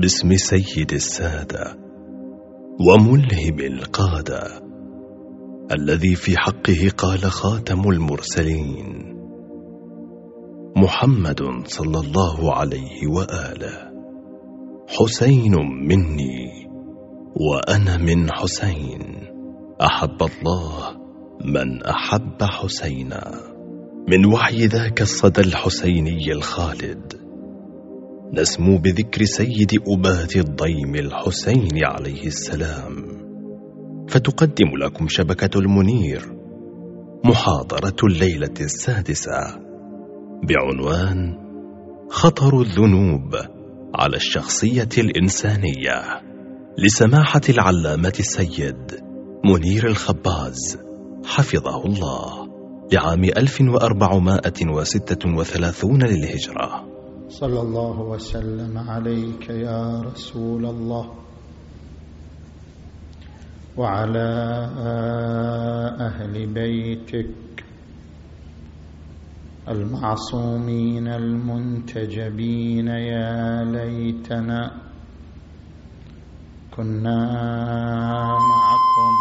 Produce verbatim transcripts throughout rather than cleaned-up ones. باسم سيد السادة وملهم القادة الذي في حقه قال خاتم المرسلين محمد صلى الله عليه وآله: حسين مني وأنا من حسين، أحب الله من أحب حسينا. من وحي ذاك الصدى الحسيني الخالد نسمو بذكر سيد أباة الضيم الحسين عليه السلام، فتقدم لكم شبكة المنير محاضرة الليلة السادسة بعنوان خطر الذنوب على الشخصية الإنسانية، لسماحة العلامة السيد منير الخباز حفظه الله، لعام ألف وأربعمائة وستة وثلاثين للهجرة. صلى الله وسلم عليك يا رسول الله وعلى أهل بيتك المعصومين المنتجبين. يا ليتنا كنا معكم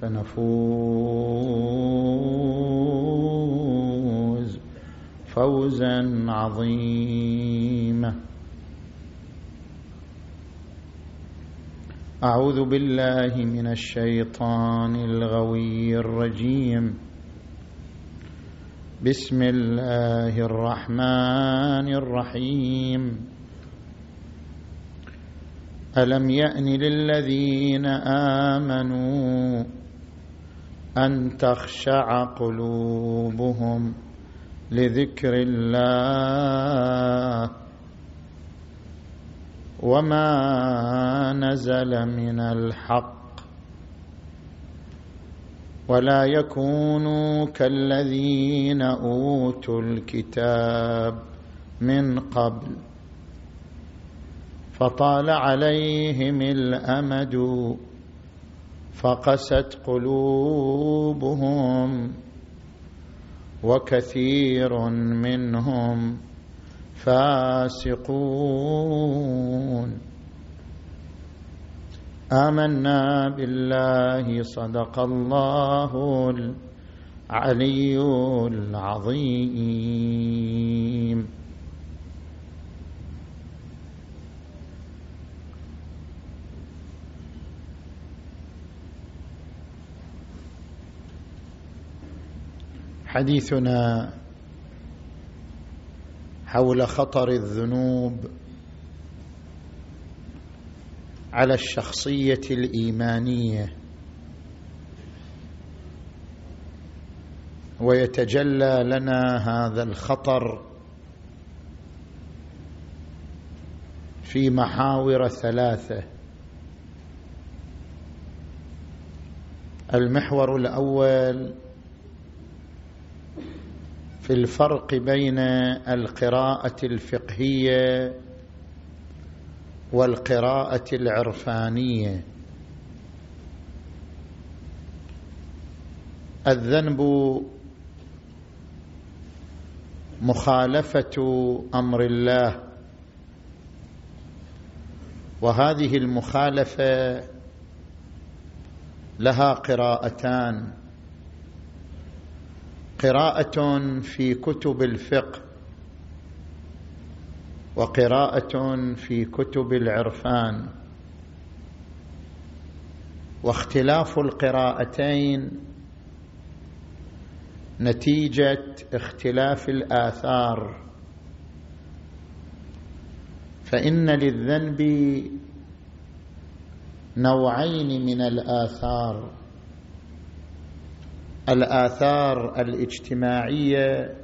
فنفوز فوزا عظيما. أعوذ بالله من الشيطان الغوي الرجيم. بسم الله الرحمن الرحيم. ألم يأن للذين آمنوا أن تخشع قلوبهم لذكر الله وما نزل من الحق ولا يكونوا كالذين أوتوا الكتاب من قبل فطال عليهم الأمد فقست قلوبهم وكثير منهم فاسقون. آمنا بالله، صدق الله العلي العظيم. حديثنا حول خطر الذنوب على الشخصية الإيمانية، ويتجلى لنا هذا الخطر في محاور ثلاثة. المحور الأول في الفرق بين القراءة الفقهية والقراءة العرفانية. الذنب مخالفة أمر الله، وهذه المخالفة لها قراءتان: قراءة في كتب الفقه وقراءة في كتب العرفان. واختلاف القراءتين نتيجة اختلاف الآثار، فإن للذنب نوعين من الآثار: الآثار الاجتماعية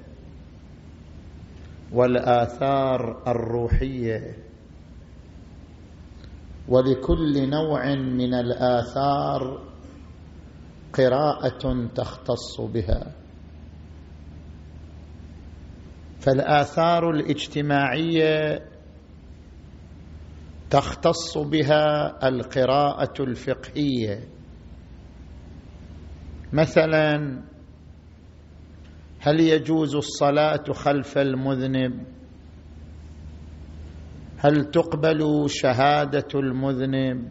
والآثار الروحية، ولكل نوع من الآثار قراءة تختص بها. فالآثار الاجتماعية تختص بها القراءة الفقهية، مثلاً: هل يجوز الصلاة خلف المذنب؟ هل تقبل شهادة المذنب؟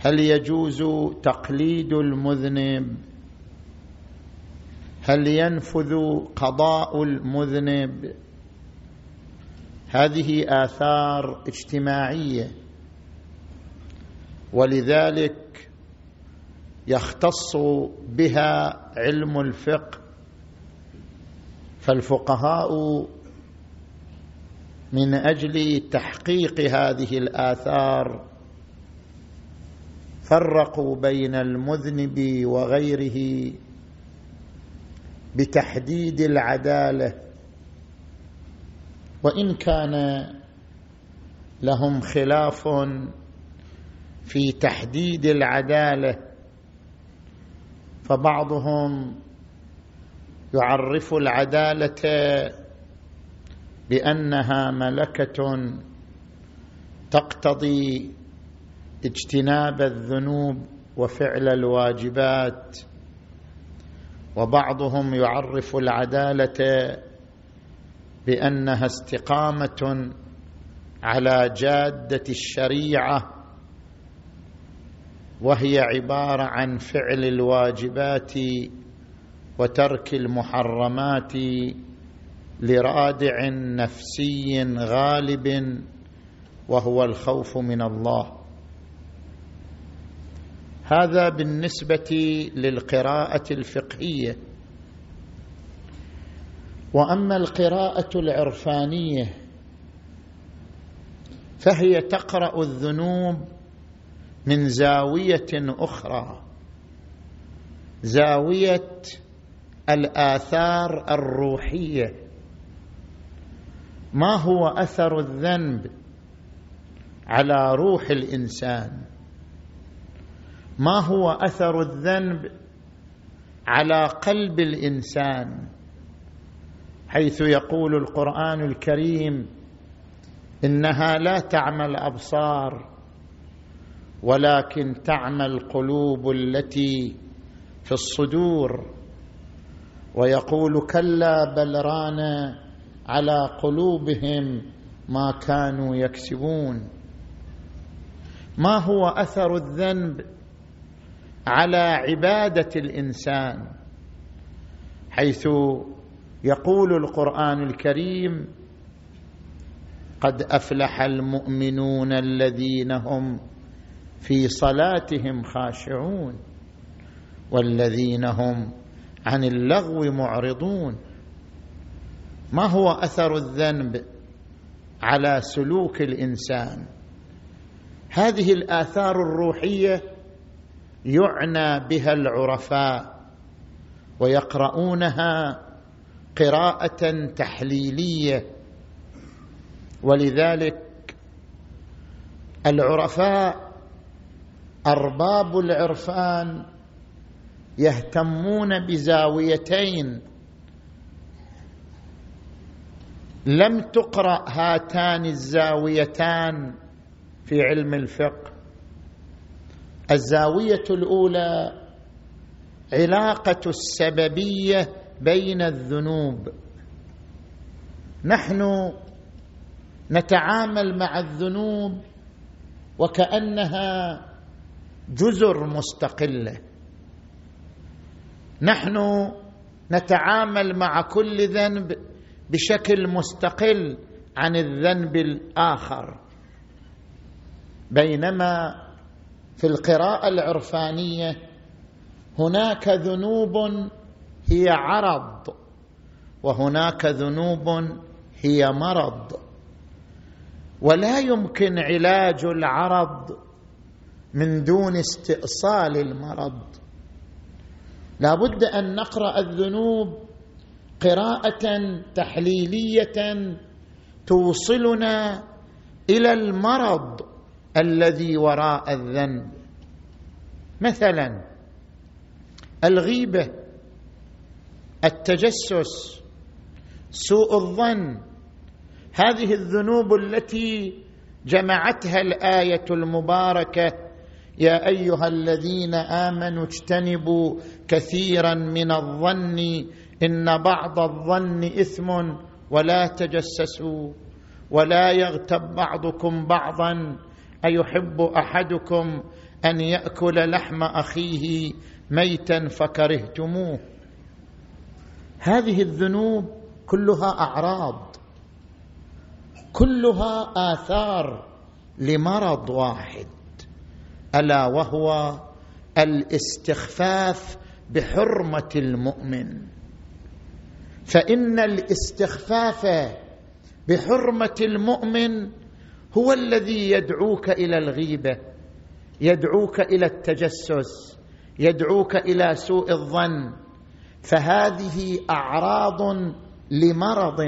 هل يجوز تقليد المذنب؟ هل ينفذ قضاء المذنب؟ هذه آثار اجتماعية، ولذلك يختص بها علم الفقه، فالفقهاء من أجل تحقيق هذه الآثار فرقوا بين المذنب وغيره بتحديد العدالة، وإن كان لهم خلاف في تحديد العدالة، فبعضهم يعرف العدالة بأنها ملكة تقتضي اجتناب الذنوب وفعل الواجبات، وبعضهم يعرف العدالة بأنها استقامة على جادة الشريعة، وهي عبارة عن فعل الواجبات وترك المحرمات لرادع نفسي غالب وهو الخوف من الله. هذا بالنسبة للقراءة الفقهية. وأما القراءة العرفانية فهي تقرأ الذنوب من زاوية أخرى، زاوية الآثار الروحية. ما هو أثر الذنب على روح الإنسان؟ ما هو أثر الذنب على قلب الإنسان؟ حيث يقول القرآن الكريم: إنها لا تعمى الأبصار ولكن تعمى القلوب التي في الصدور. ويقول: كلا بل ران على قلوبهم ما كانوا يكسبون. ما هو أثر الذنب على عبادة الإنسان؟ حيث يقول القرآن الكريم: قد أفلح المؤمنون الذين هم في صلاتهم خاشعون والذين هم عن اللغو معرضون. ما هو أثر الذنب على سلوك الإنسان؟ هذه الآثار الروحية يعنى بها العرفاء ويقرؤونها قراءة تحليلية، ولذلك العرفاء أرباب العرفان يهتمون بزاويتين لم تقرأ هاتان الزاويتان في علم الفقه. الزاوية الأولى علاقة السببية بين الذنوب، نحن نتعامل مع الذنوب وكأنها جزر مستقلة، نحن نتعامل مع كل ذنب بشكل مستقل عن الذنب الآخر. بينما في القراءة العرفانية هناك ذنوب هي عرض وهناك ذنوب هي مرض، ولا يمكن علاج العرض من دون استئصال المرض، لا بد أن نقرأ الذنوب قراءة تحليلية توصلنا إلى المرض الذي وراء الذنب. مثلا الغيبة، التجسس، سوء الظن، هذه الذنوب التي جمعتها الآية المباركة: يا أيها الذين آمنوا اجتنبوا كثيرا من الظن إن بعض الظن إثم ولا تجسسوا ولا يغتب بعضكم بعضا أيحب أحدكم أن يأكل لحم أخيه ميتا فكرهتموه. هذه الذنوب كلها أعراض، كلها آثار لمرض واحد، ألا وهو الاستخفاف بحرمة المؤمن. فإن الاستخفاف بحرمة المؤمن هو الذي يدعوك إلى الغيبة، يدعوك إلى التجسس، يدعوك إلى سوء الظن. فهذه أعراض لمرض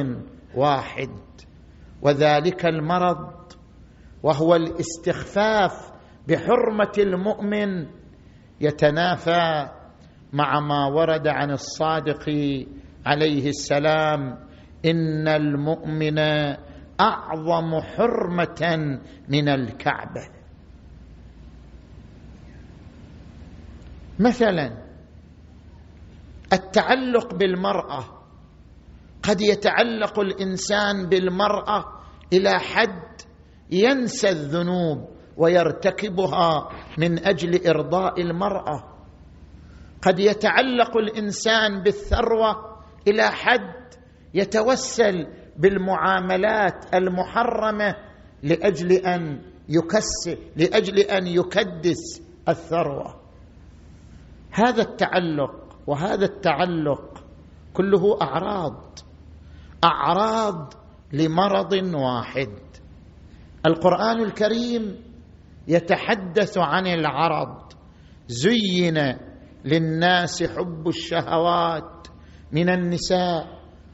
واحد، وذلك المرض وهو الاستخفاف بحرمة المؤمن يتنافى مع ما ورد عن الصادق عليه السلام: إن المؤمن أعظم حرمة من الكعبة. مثلا التعلق بالمرأة، قد يتعلق الإنسان بالمرأة إلى حد ينسى الذنوب ويرتكبها من أجل إرضاء المرأة. قد يتعلق الإنسان بالثروة إلى حد يتوسل بالمعاملات المحرمة لأجل أن يكسب، لأجل أن يكدس الثروة. هذا التعلق وهذا التعلق كله أعراض، أعراض لمرض واحد. القرآن الكريم يتحدث عن العرض: زين للناس حب الشهوات من النساء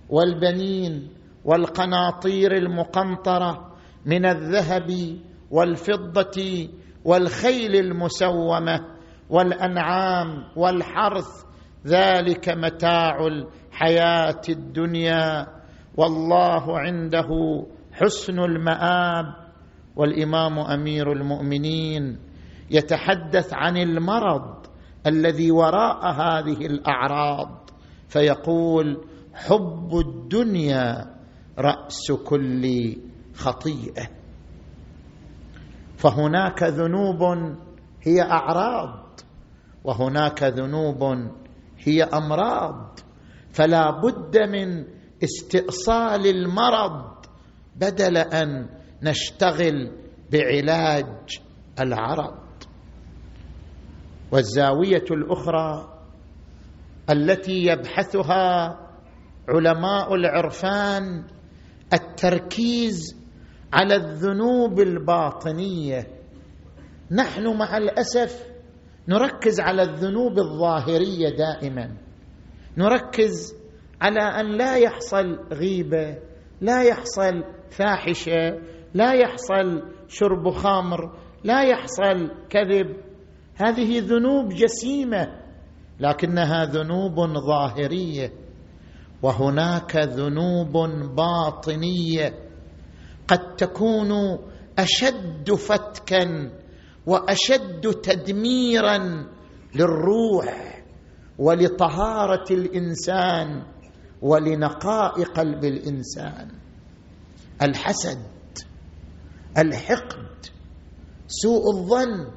والبنين والقناطير المقنطرة من الذهب والفضة والخيل المسومة والأنعام والحرث، ذلك متاع الحياة الدنيا والله عنده حسن المآب. والإمام أمير المؤمنين يتحدث عن المرض الذي وراء هذه الأعراض فيقول: حب الدنيا رأس كل خطيئة. فهناك ذنوب هي أعراض، وهناك ذنوب هي أمراض، فلا بد من استئصال المرض بدل أن نشتغل بعلاج العرض. والزاوية الأخرى التي يبحثها علماء العرفان التركيز على الذنوب الباطنية. نحن مع الأسف نركز على الذنوب الظاهرية دائما، نركز على أن لا يحصل غيبة، لا يحصل فاحشة، لا يحصل شرب خمر، لا يحصل كذب. هذه ذنوب جسيمة لكنها ذنوب ظاهرية. وهناك ذنوب باطنية قد تكون أشد فتكا وأشد تدميرا للروح ولطهارة الإنسان ولنقاء قلب الإنسان. الحسد، الحقد، سوء الظن،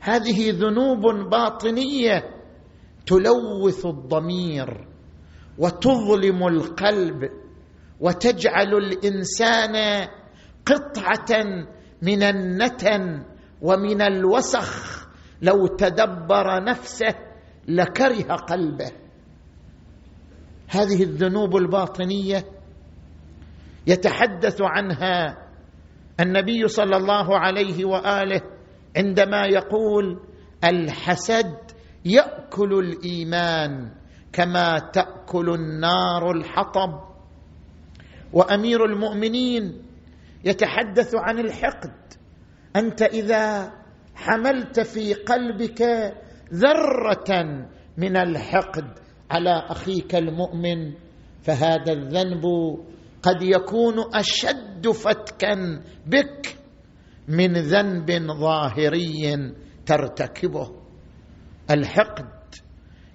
هذه ذنوب باطنية تلوث الضمير وتظلم القلب وتجعل الإنسان قطعة من النتن ومن الوسخ لو تدبر نفسه لكره قلبه. هذه الذنوب الباطنية يتحدث عنها النبي صلى الله عليه وآله عندما يقول: الحسد يأكل الإيمان كما تأكل النار الحطب. وأمير المؤمنين يتحدث عن الحقد: أنت إذا حملت في قلبك ذرة من الحقد على أخيك المؤمن فهذا الذنب قد يكون أشد فتكا بك من ذنب ظاهري ترتكبه. الحقد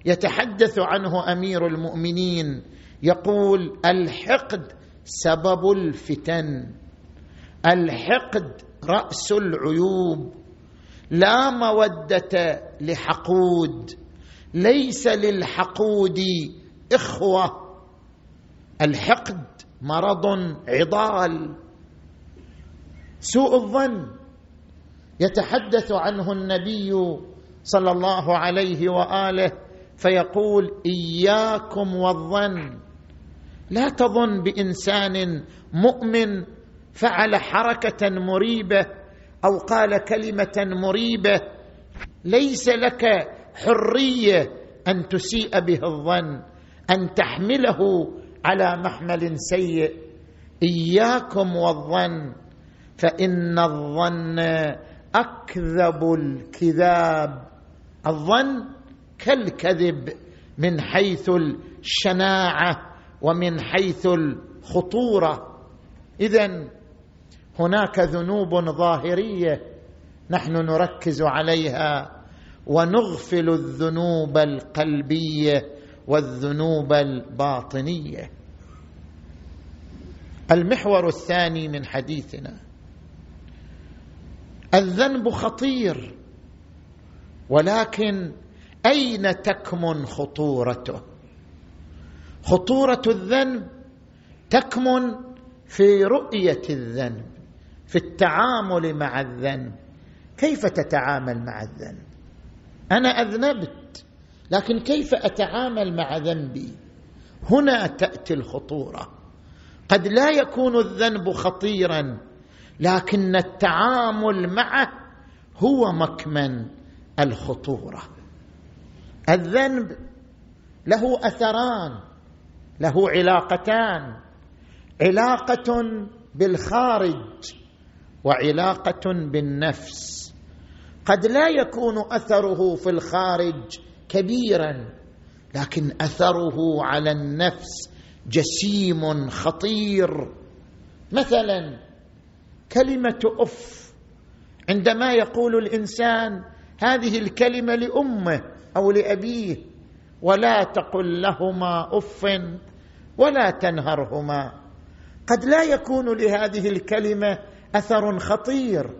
يتحدث عنه أمير المؤمنين يقول: الحقد سبب الفتن الحقد رأس العيوب، لا مودة لحقود، ليس للحقود إخوة. الحقد مرض عضال، سوء الظن يتحدث عنه النبي صلى الله عليه وآله فيقول: إياكم والظن، لا تظن بإنسان مؤمن فعل حركة مريبة أو قال كلمة مريبة، ليس لك حرية أن تسيء به الظن، أن تحمله على محمل سيء. إياكم والظن فإن الظن أكذب الكذاب، الظن كالكذب من حيث الشناعة ومن حيث الخطورة. إذن هناك ذنوب ظاهرية نحن نركز عليها ونغفل الذنوب القلبية والذنوب الباطنية. المحور الثاني من حديثنا: الذنب خطير، ولكن أين تكمن خطورته؟ خطورة الذنب تكمن في رؤية الذنب، في التعامل مع الذنب. كيف تتعامل مع الذنب؟ أنا أذنبت، لكن كيف أتعامل مع ذنبي؟ هنا تأتي الخطورة. قد لا يكون الذنب خطيرا، لكن التعامل معه هو مكمن الخطورة. الذنب له أثران، له علاقتان: علاقة بالخارج وعلاقة بالنفس. قد لا يكون أثره في الخارج كبيرا، لكن أثره على النفس جسيم خطير. مثلا كلمة أف، عندما يقول الإنسان هذه الكلمة لأمه أو لأبيه: ولا تقل لهما أف ولا تنهرهما، قد لا يكون لهذه الكلمة أثر خطير،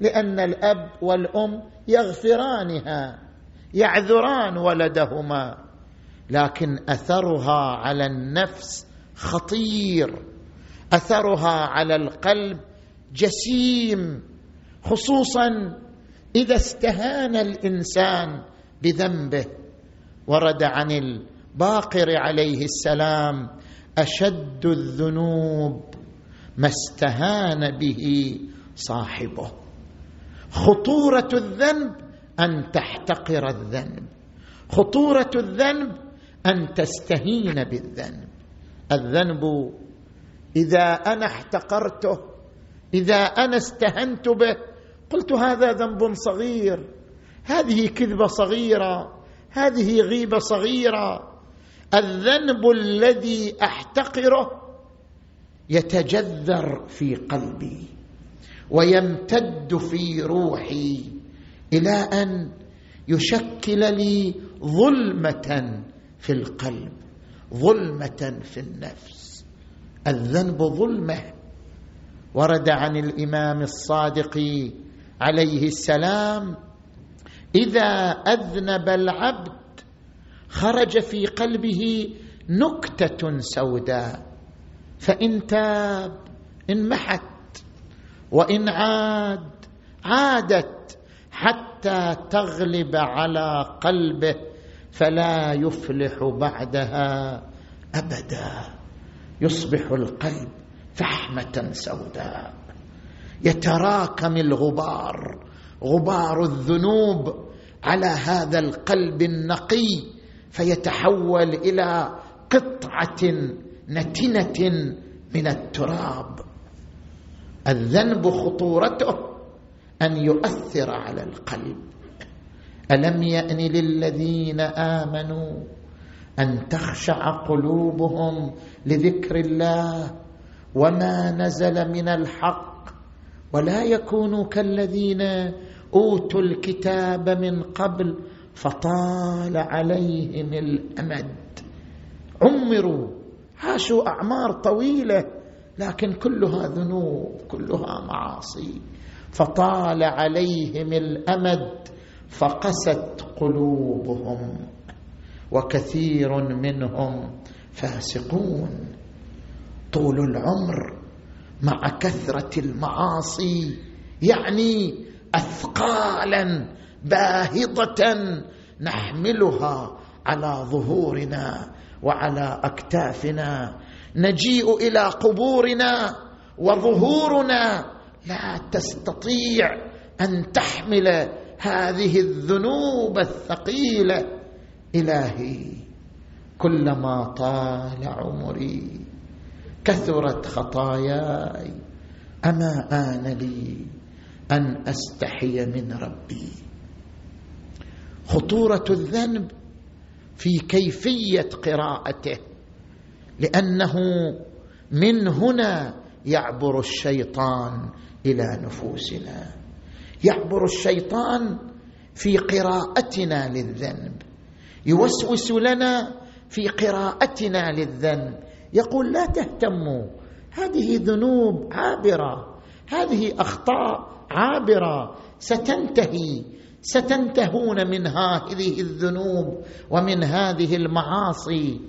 لأن الأب والأم يغفرانها، يعذران ولدهما، لكن أثرها على النفس خطير، أثرها على القلب جسيم، خصوصا إذا استهان الإنسان بذنبه. ورد عن الباقر عليه السلام: أشد الذنوب ما استهان به صاحبه. خطورة الذنب أن تحتقر الذنب، خطورة الذنب أن تستهين بالذنب. الذنب إذا أنا احتقرته، إذا أنا استهنت به، قلت هذا ذنب صغير، هذه كذبة صغيرة، هذه غيبة صغيرة. الذنب الذي أحتقره يتجذر في قلبي ويمتد في روحي إلى أن يشكل لي ظلمة في القلب، ظلمة في النفس. الذنب ظلمة. ورد عن الإمام الصادق عليه السلام: إذا أذنب العبد خرج في قلبه نكتة سوداء، فإن تاب انمحت، وإن عاد عادت، حتى تغلب على قلبه، فلا يفلح بعدها أبدا. يصبح القلب فحمة سوداء، يتراكم الغبار، غبار الذنوب على هذا القلب النقي، فيتحول إلى قطعة نتنة من التراب. الذنب خطورته أن يؤثر على القلب. ألم يأن للذين آمنوا أن تخشع قلوبهم لذكر الله وما نزل من الحق ولا يكونوا كالذين أوتوا الكتاب من قبل فطال عليهم الأمد. عمروا، عاشوا أعمار طويلة، لكن كلها ذنوب، كلها معاصي. فطال عليهم الأمد فقست قلوبهم وكثير منهم فاسقون. طول العمر مع كثرة المعاصي يعني أثقالا باهظة نحملها على ظهورنا وعلى أكتافنا، نجيء إلى قبورنا وظهورنا لا تستطيع أن تحمل هذه الذنوب الثقيلة. إلهي كلما طال عمري كثرت خطاياي، أما آن لي أن أستحي من ربي. خطورة الذنب في كيفية قراءته، لأنه من هنا يعبر الشيطان إلى نفوسنا، يعبر الشيطان في قراءتنا للذنب، يوسوس لنا في قراءتنا للذنب، يقول لا تهتموا، هذه ذنوب عابرة، هذه أخطاء عابرة، ستنتهي، ستنتهون من هذه الذنوب ومن هذه المعاصي.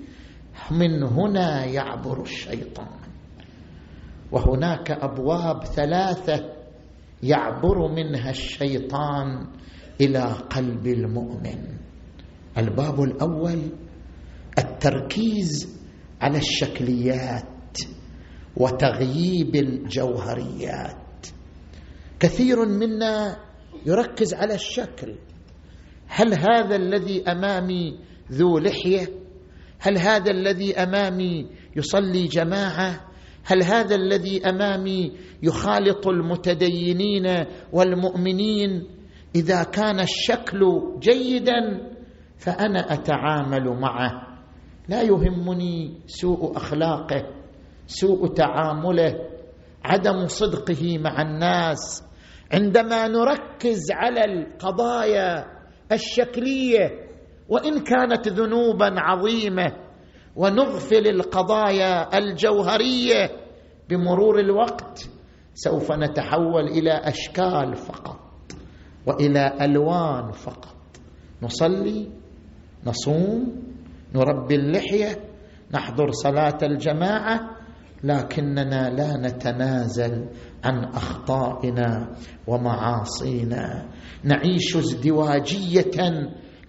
من هنا يعبر الشيطان. وهناك أبواب ثلاثة يعبر منها الشيطان إلى قلب المؤمن. الباب الأول التركيز على الشكليات وتغييب الجوهريات. كثير منا يركز على الشكل، هل هذا الذي أمامي ذو لحية؟ هل هذا الذي أمامي يصلي جماعة؟ هل هذا الذي أمامي يخالط المتدينين والمؤمنين؟ إذا كان الشكل جيدا فأنا أتعامل معه، لا يهمني سوء أخلاقه، سوء تعامله، عدم صدقه مع الناس. عندما نركز على القضايا الشكلية وإن كانت ذنوبا عظيمة ونغفل القضايا الجوهرية، بمرور الوقت سوف نتحول إلى أشكال فقط وإلى ألوان فقط. نصلي، نصوم، نربي اللحية، نحضر صلاة الجماعة، لكننا لا نتنازل عن أخطائنا ومعاصينا. نعيش ازدواجية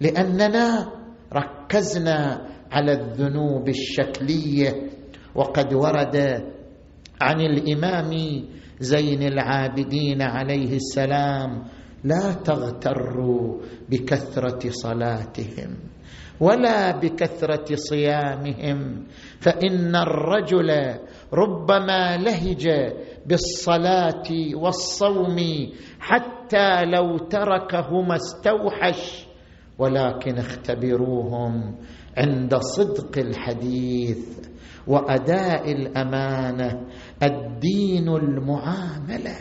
لأننا ركزنا على الذنوب الشكلية. وقد ورد عن الإمام زين العابدين عليه السلام: لا تغتروا بكثرة صلاتهم ولا بكثرة صيامهم، فإن الرجل ربما لهج بالصلاة والصوم حتى لو تركهما استوحش، ولكن اختبروهم عند صدق الحديث وأداء الأمانة، الدين المعاملة.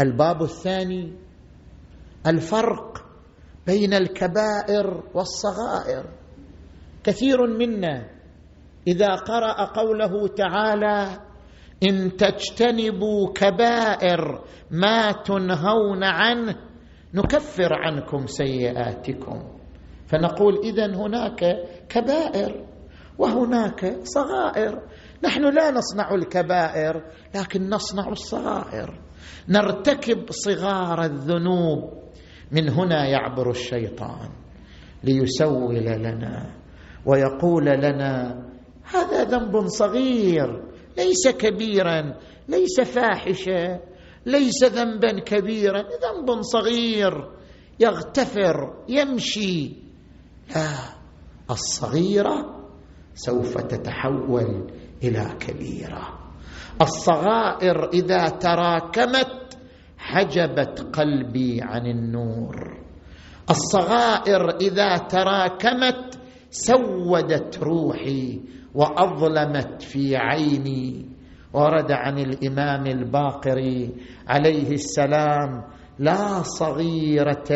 الباب الثاني الفرق بين الكبائر والصغائر. كثير منا إذا قرأ قوله تعالى: إن تجتنبوا كبائر ما تنهون عنه نكفر عنكم سيئاتكم، فنقول إذن هناك كبائر وهناك صغائر. نحن لا نصنع الكبائر لكن نصنع الصغائر، نرتكب صغار الذنوب. من هنا يعبر الشيطان ليسول لنا ويقول لنا: هذا ذنب صغير، ليس كبيرا، ليس فاحشة، ليس ذنبا كبيرا، ذنب صغير يغتفر يمشي. لا، الصغيرة سوف تتحول إلى كبيرة. الصغائر إذا تراكمت حجبت قلبي عن النور، الصغائر إذا تراكمت سودت روحي وأظلمت في عيني. ورد عن الإمام الباقر عليه السلام: لا صغيرة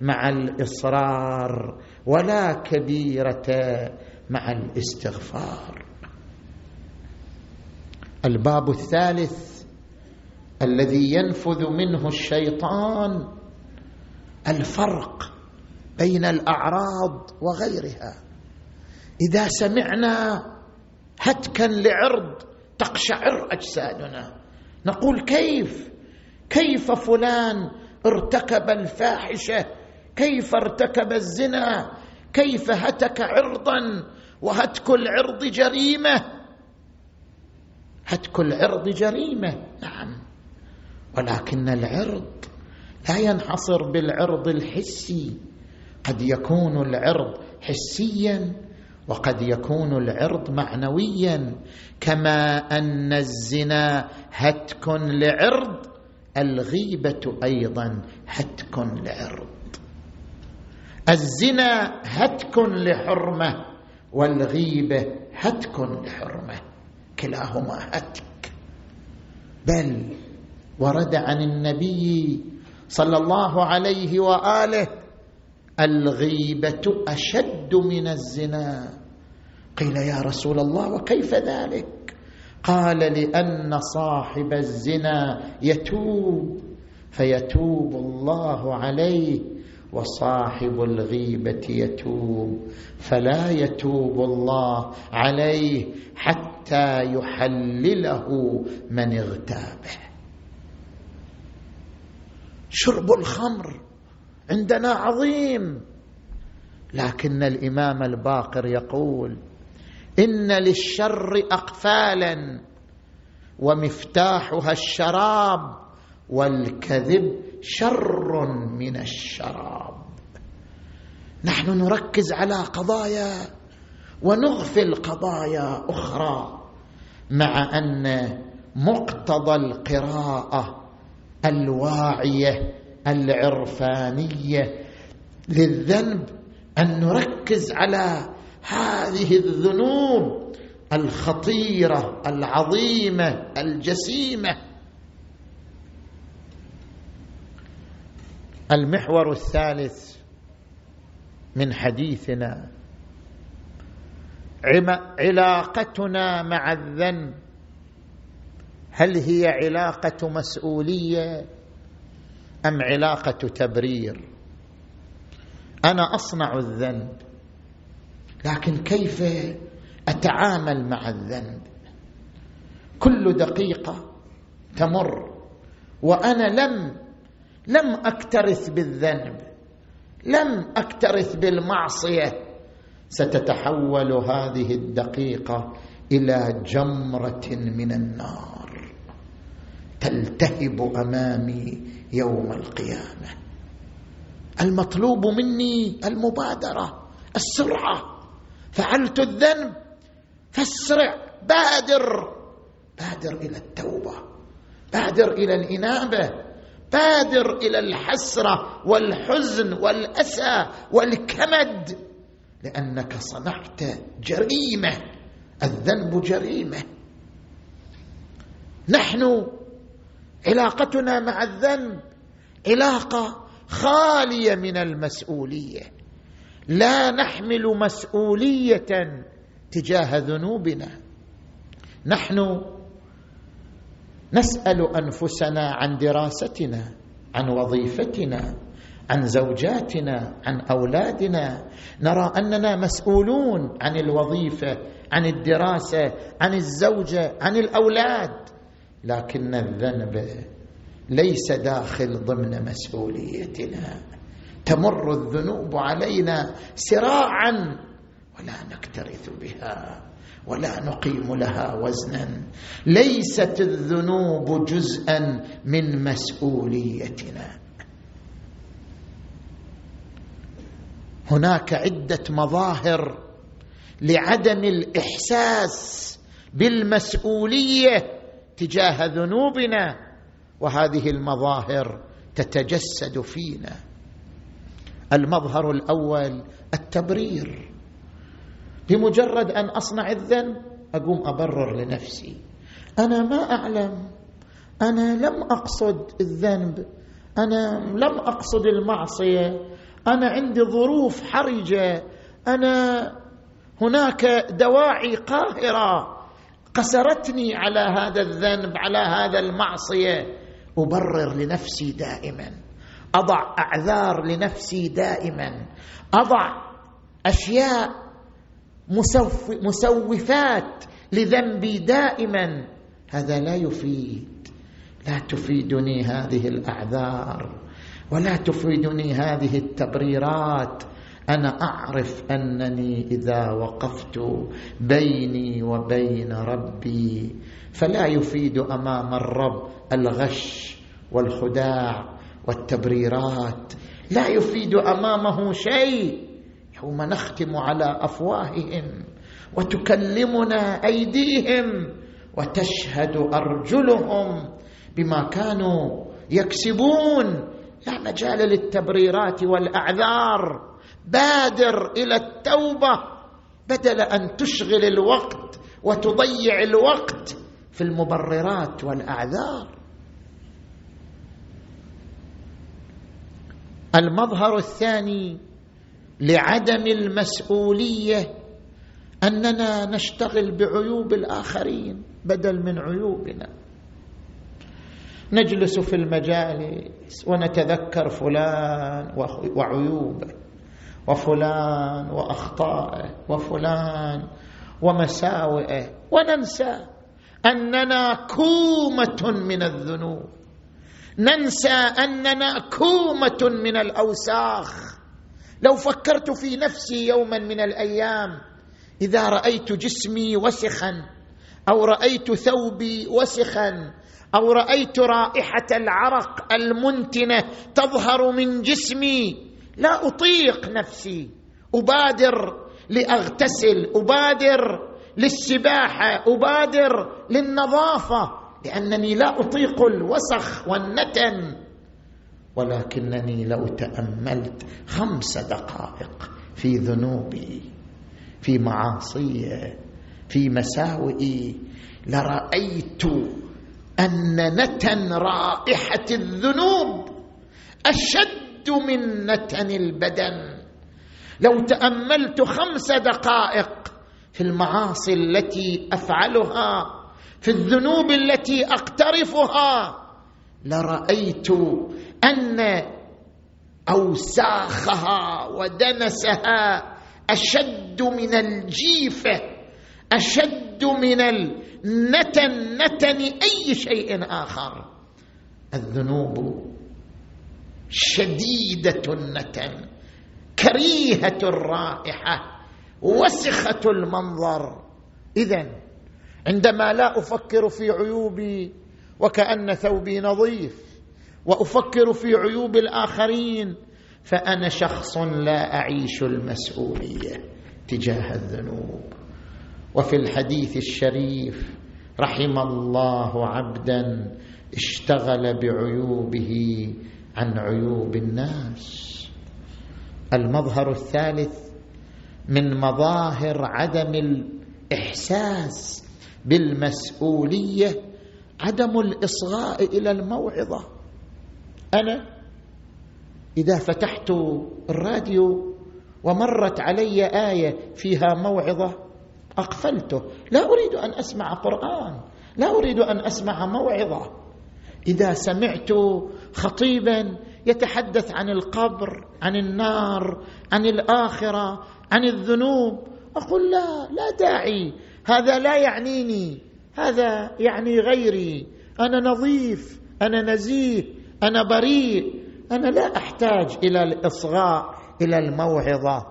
مع الإصرار ولا كبيرة مع الاستغفار. الباب الثالث الذي ينفذ منه الشيطان الفرق بين الأعراض وغيرها. إذا سمعنا هتكا لعرض تقشعر أجسادنا، نقول كيف كيف فلان ارتكب الفاحشة، كيف ارتكب الزنا، كيف هتك عرضا، وهتك العرض جريمة، هتك العرض جريمة نعم، ولكن العرض لا ينحصر بالعرض الحسي، قد يكون العرض حسيا وقد يكون العرض معنويا، كما أن الزنا هتك لعرض، الغيبة أيضا هتك لعرض. الزنا هتك لحرمة والغيبة هتك لحرمة، كلاهما هتك. بل ورد عن النبي صلى الله عليه وآله الغيبة أشد من الزنا. قيل يا رسول الله وكيف ذلك؟ قال لأن صاحب الزنا يتوب فيتوب الله عليه، وصاحب الغيبة يتوب فلا يتوب الله عليه حتى يحلله من اغتابه. شرب الخمر عندنا عظيم، لكن الإمام الباقر يقول إن للشر أقفالا ومفتاحها الشراب، والكذب شر من الشراب. نحن نركز على قضايا ونغفل قضايا أخرى، مع أن مقتضى القراءة الواعية العرفانية للذنب أن نركز على هذه الذنوب الخطيرة العظيمة الجسيمة. المحور الثالث من حديثنا علاقتنا مع الذنب، هل هي علاقة مسؤولية أم علاقة تبرير؟ أنا أصنع الذنب، لكن كيف أتعامل مع الذنب؟ كل دقيقة تمر وأنا لم لم أكترث بالذنب، لم أكترث بالمعصية، ستتحول هذه الدقيقة إلى جمرة من النار تلتهب أمامي يوم القيامة. المطلوب مني المبادرة، السرعة. فعلت الذنب فاسرع، بادر بادر إلى التوبة، بادر إلى الإنابة، بادر إلى الحسرة والحزن والأسى والكمد، لأنك صنعت جريمة، الذنب جريمة. نحن علاقتنا مع الذنب علاقة خالية من المسؤولية، لا نحمل مسؤولية تجاه ذنوبنا. نحن نسأل أنفسنا عن دراستنا، عن وظيفتنا، عن زوجاتنا، عن أولادنا، نرى أننا مسؤولون عن الوظيفة، عن الدراسة، عن الزوجة، عن الأولاد، لكن الذنب ليس داخل ضمن مسؤوليتنا. تمر الذنوب علينا سراعا ولا نكترث بها ولا نقيم لها وزنا. ليست الذنوب جزءا من مسؤوليتنا. هناك عدة مظاهر لعدم الإحساس بالمسؤولية تجاه ذنوبنا، وهذه المظاهر تتجسد فينا. المظهر الأول التبرير، بمجرد أن أصنع الذنب أقوم أبرر لنفسي، أنا ما أعلم، أنا لم أقصد الذنب، أنا لم أقصد المعصية، أنا عندي ظروف حرجة، أنا هناك دواعي قاهرة قصرتني على هذا الذنب، على هذا المعصية. أبرر لنفسي دائما، أضع أعذار لنفسي دائما، أضع أشياء مسوفات لذنبي دائما. هذا لا يفيد، لا تفيدني هذه الأعذار ولا تفيدني هذه التبريرات. أنا أعرف أنني إذا وقفت بيني وبين ربي فلا يفيد أمام الرب الغش والخداع والتبريرات، لا يفيد أمامه شيء. يوم نختم على أفواههم وتكلمنا أيديهم وتشهد أرجلهم بما كانوا يكسبون. لا مجال للتبريرات والأعذار، بادر إلى التوبة بدل أن تشغل الوقت وتضيع الوقت في المبررات والأعذار. المظهر الثاني لعدم المسؤولية أننا نشتغل بعيوب الآخرين بدل من عيوبنا. نجلس في المجالس ونتذكر فلان وعيوبه وفلان وأخطائه وفلان ومساوئه، وننسى أننا كومة من الذنوب، ننسى أننا كومة من الأوساخ. لو فكرت في نفسي يوما من الأيام إذا رأيت جسمي وسخا، أو رأيت ثوبي وسخا، أو رأيت رائحة العرق المنتنة تظهر من جسمي، لا أطيق نفسي، أبادر لأغتسل، أبادر للسباحة، أبادر للنظافة، لأنني لا أطيق الوسخ والنتن. ولكنني لو تأملت خمس دقائق في ذنوبي، في معاصيي، في مساوئي، لرأيت أن نتن رائحة الذنوب أشد من نتن البدن. لو تأملت خمس دقائق في المعاصي التي أفعلها، في الذنوب التي أقترفها، لرأيت أن أوساخها ودنسها أشد من الجيفة، أشد من النتن نتن أي شيء آخر. الذنوب شديدة النتن، كريهة الرائحة، وسخة المنظر. إذن عندما لا أفكر في عيوبي وكأن ثوبي نظيف، وأفكر في عيوب الآخرين، فأنا شخص لا أعيش المسؤولية تجاه الذنوب. وفي الحديث الشريف: رحم الله عبدا اشتغل بعيوبه عن عيوب الناس. المظهر الثالث من مظاهر عدم الإحساس بالمسؤولية عدم الإصغاء إلى الموعظة. أنا إذا فتحت الراديو ومرت علي آية فيها موعظة أقفلته، لا أريد أن أسمع قرآن، لا أريد أن أسمع موعظة. إذا سمعت خطيبا يتحدث عن القبر، عن النار، عن الآخرة، عن الذنوب، أقول لا لا داعي، هذا لا يعنيني، هذا يعني غيري، أنا نظيف، أنا نزيه، أنا بريء، أنا لا أحتاج إلى الإصغاء إلى الموعظة.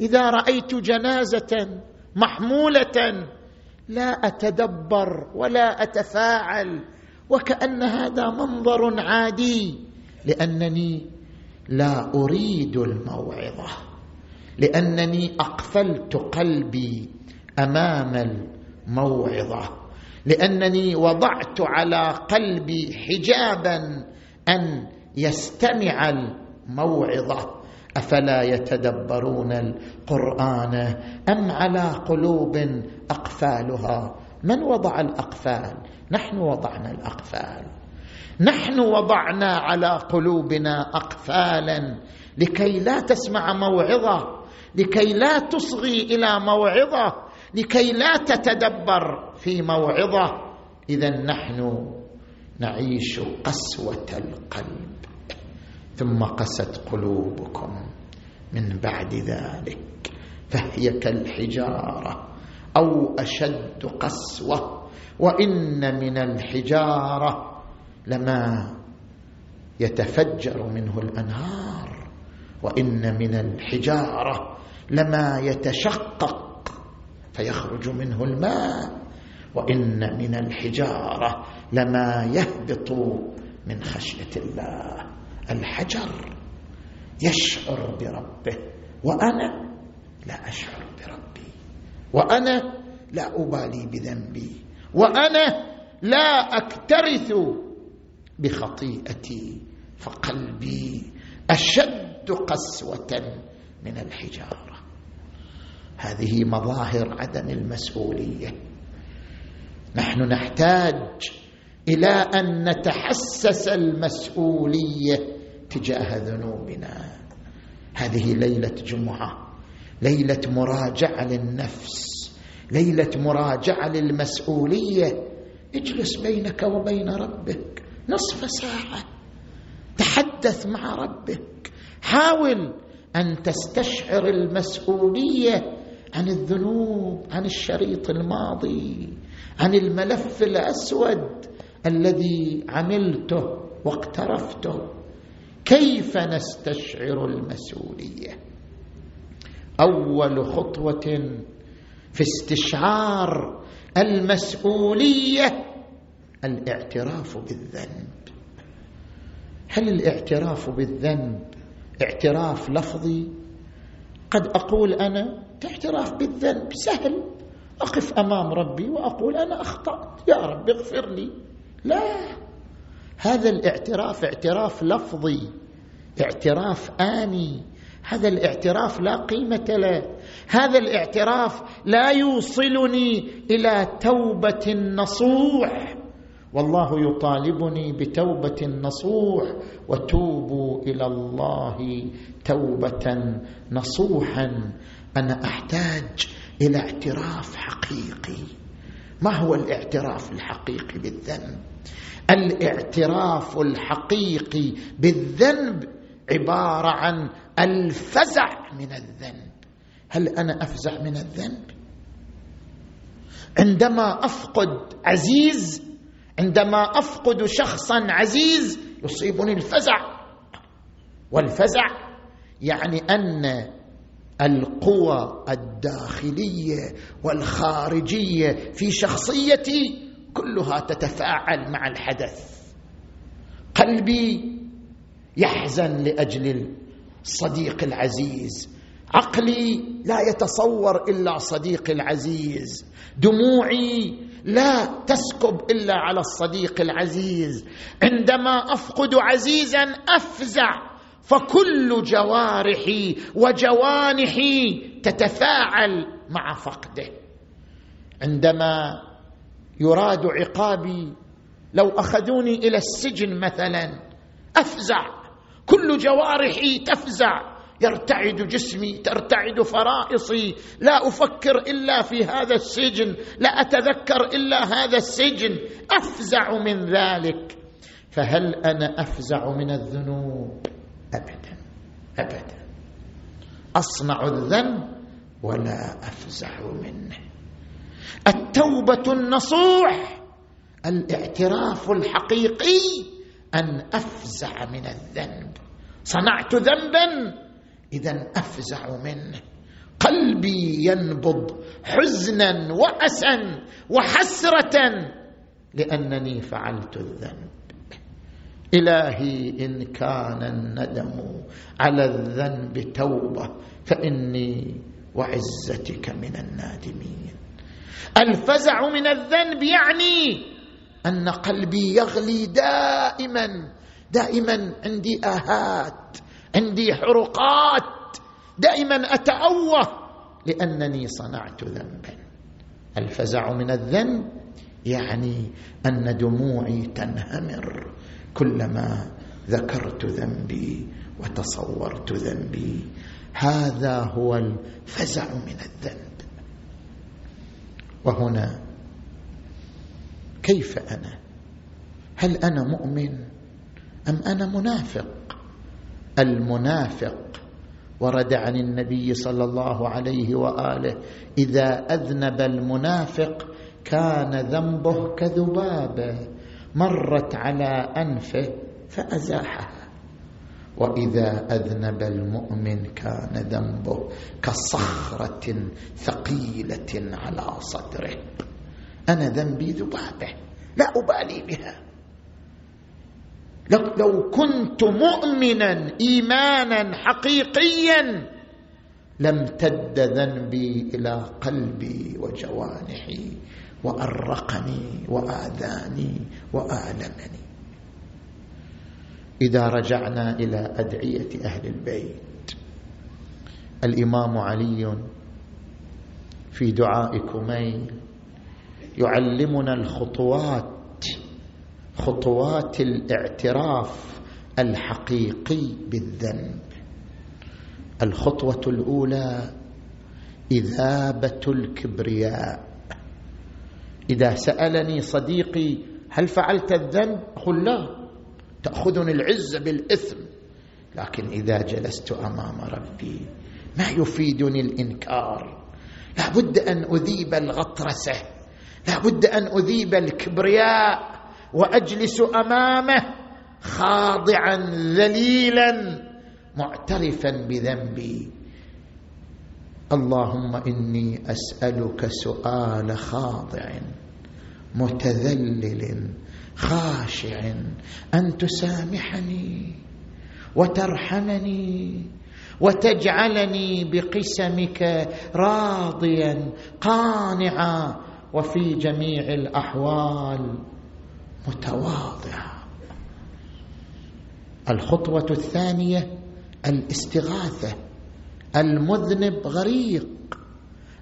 إذا رأيت جنازة محمولة لا أتدبر ولا أتفاعل، وكأن هذا منظر عادي، لأنني لا أريد الموعظة، لأنني أقفلت قلبي أمام الموعظة، لأنني وضعت على قلبي حجابا أن يستمع الموعظة. أفلا يتدبرون القرآن أم على قلوب أقفالها؟ من وضع الأقفال؟ نحن وضعنا الأقفال، نحن وضعنا على قلوبنا أقفالا لكي لا تسمع موعظة، لكي لا تصغي إلى موعظة، لكي لا تتدبر. في موعظة، إذا نحن نعيش قسوة القلب. ثم قست قلوبكم من بعد ذلك فهي كالحجارة أو أشد قسوة، وإن من الحجارة لما يتفجر منه الأنهار، وإن من الحجارة لما يتشقق فيخرج منه الماء، وإن من الحجارة لما يهبط من خشية الله. الحجر يشعر بربه، وأنا لا أشعر بربي، وأنا لا أبالي بذنبي، وأنا لا أكترث بخطيئتي، فقلبي أشد قسوة من الحجارة. هذه مظاهر عدم المسؤولية. نحن نحتاج إلى أن نتحسس المسؤولية تجاه ذنوبنا. هذه ليلة جمعة، ليلة مراجعة للنفس، ليلة مراجعة للمسؤولية. اجلس بينك وبين ربك نصف ساعة، تحدث مع ربك، حاول أن تستشعر المسؤولية عن الذنوب، عن الشريط الماضي، عن الملف الأسود الذي عملته واقترفته. كيف نستشعر المسؤولية؟ أول خطوة في استشعار المسؤولية الاعتراف بالذنب. هل الاعتراف بالذنب اعتراف لفظي؟ قد أقول أنا اعتراف بالذنب سهل، أقف أمام ربي وأقول أنا أخطأت، يا رب اغفر لي. لا، هذا الاعتراف اعتراف لفظي، اعتراف آني، هذا الاعتراف لا قيمة له، هذا الاعتراف لا يوصلني إلى توبة نصوح. والله يطالبني بتوبة نصوح، وتوبوا إلى الله توبة نصوحا. أنا أحتاج إلى اعتراف حقيقي. ما هو الاعتراف الحقيقي بالذنب؟ الاعتراف الحقيقي بالذنب عبارة عن الفزع من الذنب. هل أنا أفزع من الذنب؟ عندما أفقد عزيز، عندما أفقد شخصا عزيز، يصيبني الفزع، والفزع يعني أن القوى الداخلية والخارجية في شخصيتي كلها تتفاعل مع الحدث. قلبي يحزن لأجل الصديق العزيز، عقلي لا يتصور إلا صديق العزيز، دموعي لا تسكب إلا على الصديق العزيز. عندما أفقد عزيزا أفزع، فكل جوارحي وجوانحي تتفاعل مع فقده. عندما يراد عقابي، لو أخذوني إلى السجن مثلا، أفزع، كل جوارحي تفزع، يرتعد جسمي، ترتعد فرائصي، لا أفكر إلا في هذا السجن، لا أتذكر إلا هذا السجن، أفزع من ذلك. فهل أنا أفزع من الذنوب؟ أبدا أبدا. أصنع الذنب ولا أفزع منه. التوبة النصوح الاعتراف الحقيقي أن أفزع من الذنب. صنعت ذنبا، إذن أفزع منه. قلبي ينبض حزنا وأسا وحسرة لأنني فعلت الذنب. إلهي إن كان الندم على الذنب توبة فإني وعزتك من النادمين. الفزع من الذنب يعني أن قلبي يغلي دائما دائما، عندي آهات، عندي حرقات، دائما أتأوه لأنني صنعت ذنبا. الفزع من الذنب يعني أن دموعي تنهمر كلما ذكرت ذنبي وتصورت ذنبي. هذا هو الفزع من الذنب. وهنا كيف أنا؟ هل أنا مؤمن أم أنا منافق؟ المنافق ورد عن النبي صلى الله عليه وآله: إذا أذنب المنافق كان ذنبه كذبابة مرت على أنفه فأزاحها، وإذا أذنب المؤمن كان ذنبه كصخرة ثقيلة على صدره. أنا ذنبي ذبابة لا أبالي بها، لو كنت مؤمنا إيمانا حقيقيا لم تد ذنبي إلى قلبي وجوانحي وأرقني وآذاني وآلمني. إذا رجعنا إلى أدعية أهل البيت، الإمام علي في دعاء كميل يعلمنا الخطوات، خطوات الاعتراف الحقيقي بالذنب. الخطوة الأولى إذابة الكبرياء. إذا سألني صديقي: هل فعلت الذنب؟ أقول: لا، تأخذني العزة بالإثم. لكن إذا جلست أمام ربي ما يفيدني الإنكار، لا بد أن أذيب الغطرسة، لا بد أن أذيب الكبرياء، وأجلس أمامه خاضعا ذليلا معترفا بذنبي. اللهم إني أسألك سؤال خاضع متذلل خاشع أن تسامحني وترحمني وتجعلني بقسمك راضيا قانعا وفي جميع الأحوال متواضعا. الخطوة الثانية الاستغاثة. المذنب غريق،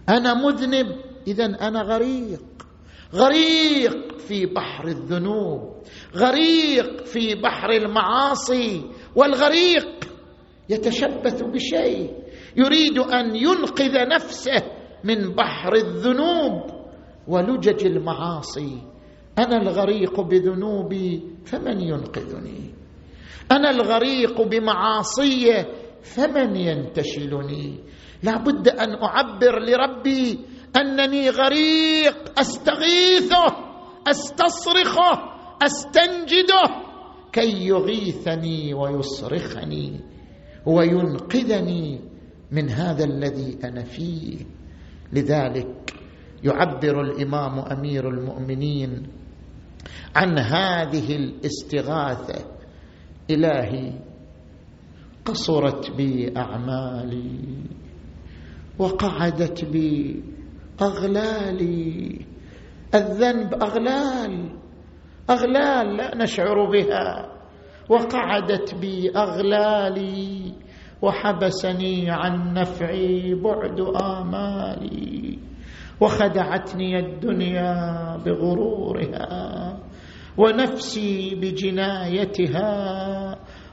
أنا مذنب إذن أنا غريق، غريق في بحر الذنوب، غريق في بحر المعاصي، والغريق يتشبث بشيء يريد أن ينقذ نفسه من بحر الذنوب ولجج المعاصي. أنا الغريق بذنوبي فمن ينقذني؟ أنا الغريق بمعاصي فمن ينتشلني؟ لا بد أن أعبر لربي أنني غريق، أستغيثه، أستصرخه، أستنجده كي يغيثني ويصرخني وينقذني من هذا الذي أنا فيه. لذلك يعبر الإمام أمير المؤمنين عن هذه الاستغاثة: إلهي قصرت بي أعمالي وقعدت بي أغلالي. الذنب أغلال، أغلال لا نشعر بها، وقعدت بي أغلالي وحبسني عن نفعي بعد آمالي، وخدعتني الدنيا بغرورها ونفسي بجنايتها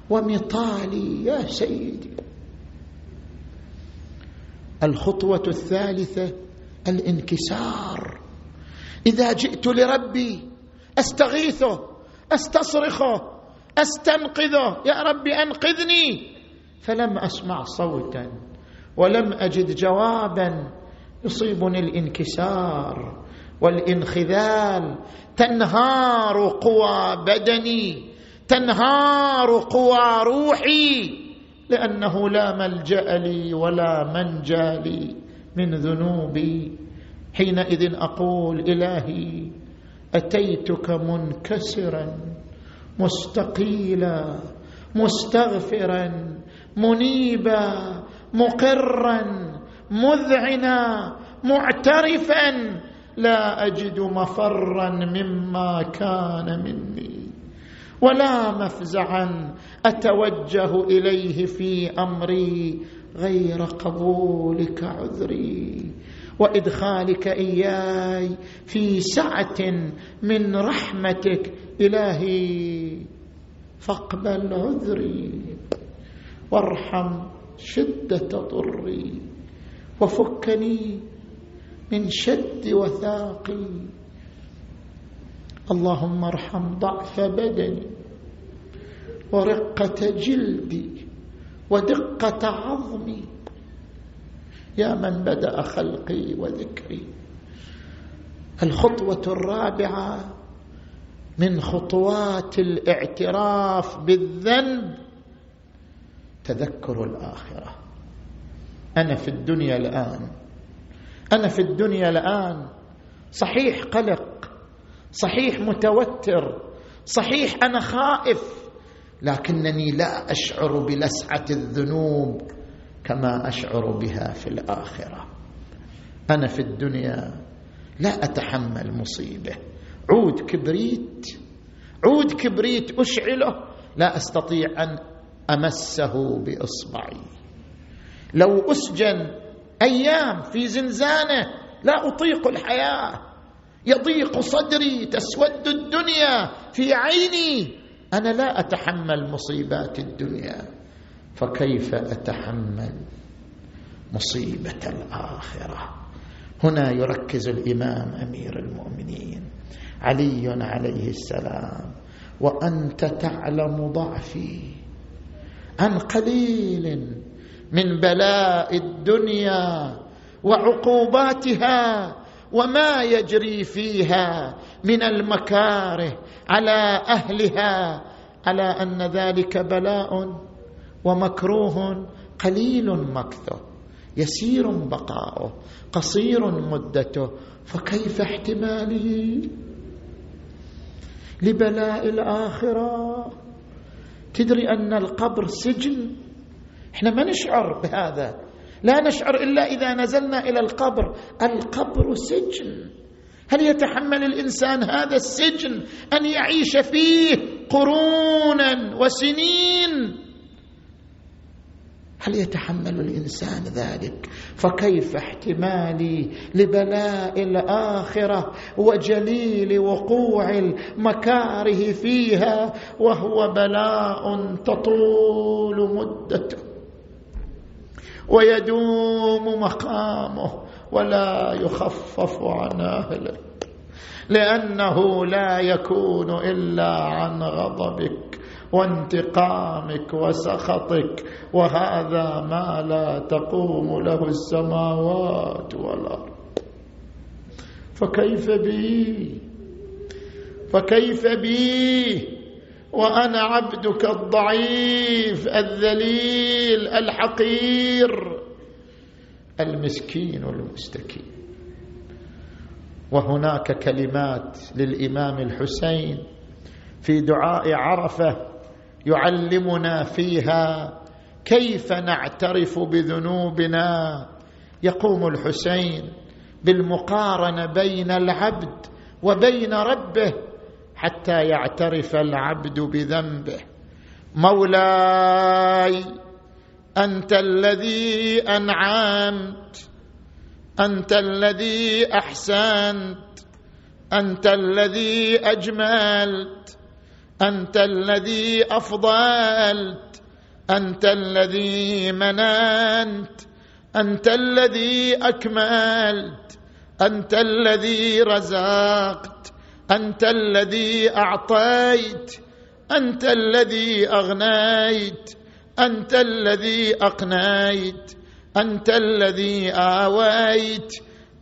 ومطالي يا سيدي. الخطوة الثالثة الانكسار. إذا جئت لربي أستغيثه، أستصرخه، أستنقذه: يا ربي أنقذني، فلم أسمع صوتا ولم أجد جوابا، يصيبني الانكسار والانخذال، تنهار قوى بدني، تنهار قوى روحي، لأنه لا ملجأ لي ولا منجى لي من ذنوبي. حينئذ أقول: إلهي أتيتك منكسرا مستقيلا مستغفرا منيبا مقرا مذعنا معترفا، لا أجد مفرا مما كان مني ولا مفزعا أتوجه إليه في أمري غير قبولك عذري وإدخالك إياي في سعة من رحمتك. إلهي فاقبل عذري وارحم شدة ضري وفكني من شد وثاقي. اللهم ارحم ضعف بدني ورقة جلدي ودقة عظمي يا من بدأ خلقي وذكري. الخطوة الرابعة من خطوات الاعتراف بالذنب تذكر الآخرة. أنا في الدنيا الآن أنا في الدنيا الآن صحيح قلق، صحيح متوتر، صحيح أنا خائف، لكنني لا أشعر بلسعة الذنوب كما أشعر بها في الآخرة. أنا في الدنيا لا أتحمل مصيبة، عود كبريت عود كبريت أشعله لا أستطيع أن أمسه بإصبعي، لو أسجن أيام في زنزانة لا أطيق الحياة، يضيق صدري، تسود الدنيا في عيني، أنا لا أتحمل مصيبات الدنيا، فكيف أتحمل مصيبة الآخرة؟ هنا يركز الإمام أمير المؤمنين علي عليه السلام: وأنت تعلم ضعفي عن قليل من بلاء الدنيا وعقوباتها وما يجري فيها من المكاره على أهلها، على أن ذلك بلاء ومكروه قليل مكثه، يسير بقاؤه، قصير مدته، فكيف احتماله لبلاء الآخرة؟ تدري أن القبر سجن؟ احنا ما نشعر بهذا، لا نشعر إلا إذا نزلنا إلى القبر. القبر سجن، هل يتحمل الإنسان هذا السجن أن يعيش فيه قرونا وسنين؟ هل يتحمل الإنسان ذلك؟ فكيف احتمالي لبلاء الآخرة وجليل وقوع المكاره فيها، وهو بلاء تطول مدته ويدوم مقامه ولا يخفف عن أهله، لأنه لا يكون إلا عن غضبك وانتقامك وسخطك، وهذا ما لا تقوم له السماوات والأرض. فكيف بي فكيف بي وأنا عبدك الضعيف الذليل الحقير المسكين المستكين. وهناك كلمات للإمام الحسين في دعاء عرفة يعلمنا فيها كيف نعترف بذنوبنا. يقوم الحسين بالمقارنة بين العبد وبين ربه حتى يعترف العبد بذنبه: مولاي أنت الذي أنعمت، أنت الذي أحسنت، أنت الذي أجملت، أنت الذي أفضلت، أنت الذي مننت، أنت الذي أكملت، أنت الذي رزقت، أنت الذي أعطيت، أنت الذي أغنيت، أنت الذي أقنيت، أنت الذي آويت،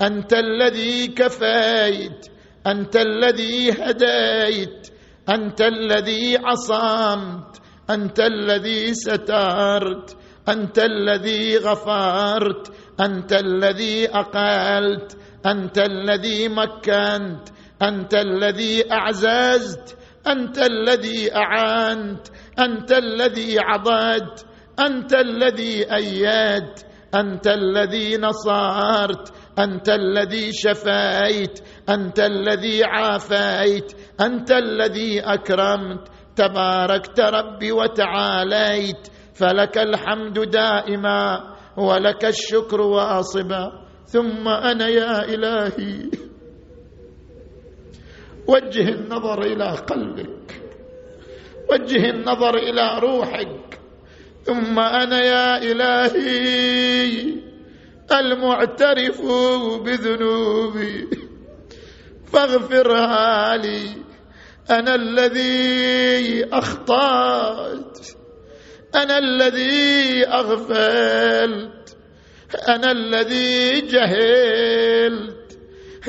أنت الذي كفيت، أنت الذي هديت، أنت الذي عصمت، أنت الذي سترت، أنت الذي غفرت، أنت الذي أقلت، أنت الذي مكنت، أنت الذي أعززت، أنت الذي أعانت، أنت الذي عضدت، أنت الذي أيدت، أنت الذي نصرت، أنت الذي شفيت، أنت الذي عافيت، أنت الذي أكرمت، تباركت ربي وتعاليت، فلك الحمد دائما ولك الشكر واصبا. ثم أنا يا إلهي وجه النظر إلى قلبك، وجه النظر إلى روحك. ثم أنا يا إلهي المعترف بذنوبي فاغفرها لي أنا الذي أخطأت، أنا الذي أغفلت، أنا الذي جهلت،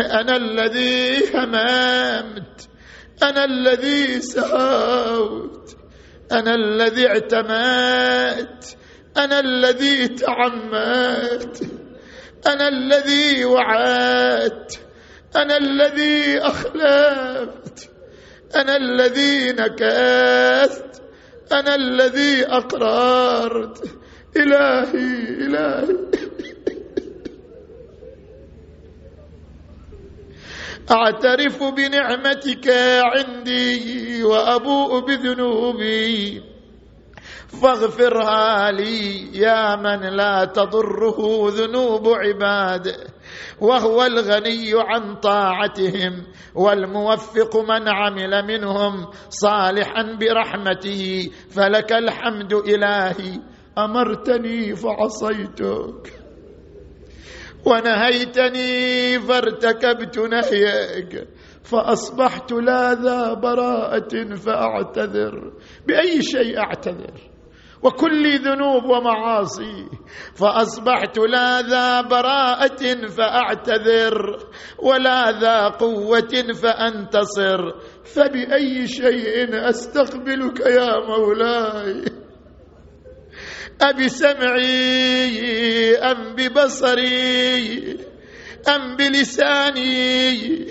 أنا الذي هممت، أنا الذي سهوت، أنا الذي اعتمدت، أنا الذي تعمدت، أنا الذي وعدت، أنا الذي أخلفت، أنا الذي نكثت، أنا الذي أقررت. إلهي إلهي أعترف بنعمتك عندي وأبوء بذنوبي فاغفرها لي يا من لا تضره ذنوب عباده، وهو الغني عن طاعتهم والموفق من عمل منهم صالحا برحمته. فلك الحمد إلهي، أمرتني فعصيتك، ونهيتني فارتكبت نهيك، فأصبحت لا ذا براءة. فأعتذر، بأي شيء أعتذر؟ وكل ذنوب ومعاصي. فأصبحت لا ذا براءة فأعتذر، ولا ذا قوة فأنتصر. فبأي شيء أستقبلك يا مولاي؟ أبسمعي أم ببصري أم بلساني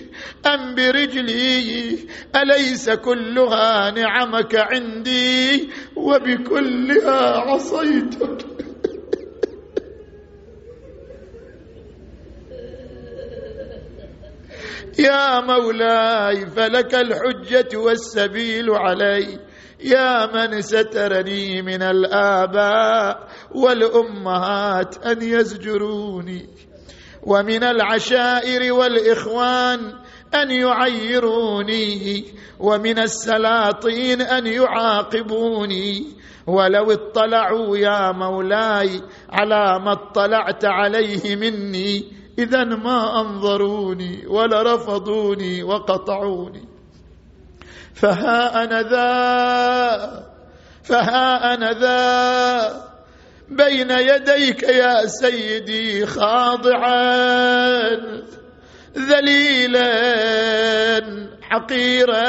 أم برجلي؟ أليس كلها نعمك عندي وبكلها عصيتك؟ يا مولاي فلك الحجة والسبيل علي، يا من سترني من الآباء والأمهات أن يزجروني، ومن العشائر والإخوان أن يعيروني، ومن السلاطين أن يعاقبوني. ولو اطلعوا يا مولاي على ما اطلعت عليه مني، إذا ما أنظروني ولرفضوني وقطعوني. فها أنا ذا، فها أنا ذا بين يديك يا سيدي، خاضعا ذليلا حقيرا،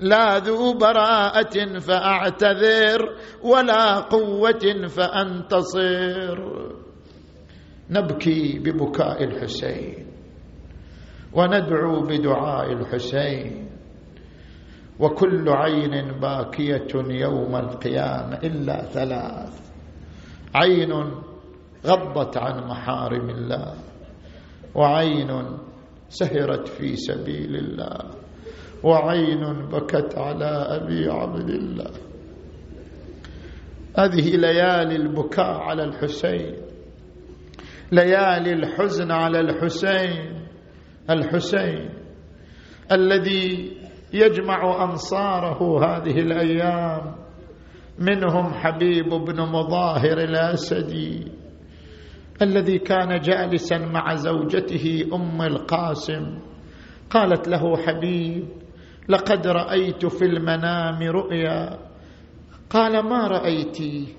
لا ذو براءة فأعتذر، ولا قوة فأنتصر. نبكي ببكاء الحسين، وندعو بدعاء الحسين، وكل عين باكية يوم القيامة إلا ثلاث: عين غضت عن محارم الله، وعين سهرت في سبيل الله، وعين بكت على أبي عبد الله. هذه ليالي البكاء على الحسين، ليالي الحزن على الحسين، الحسين الذي يجمع أنصاره هذه الأيام، منهم حبيب بن مظاهر الأسدي الذي كان جالسا مع زوجته أم القاسم. قالت له: حبيب، لقد رأيت في المنام رؤيا. قال: ما رأيتي؟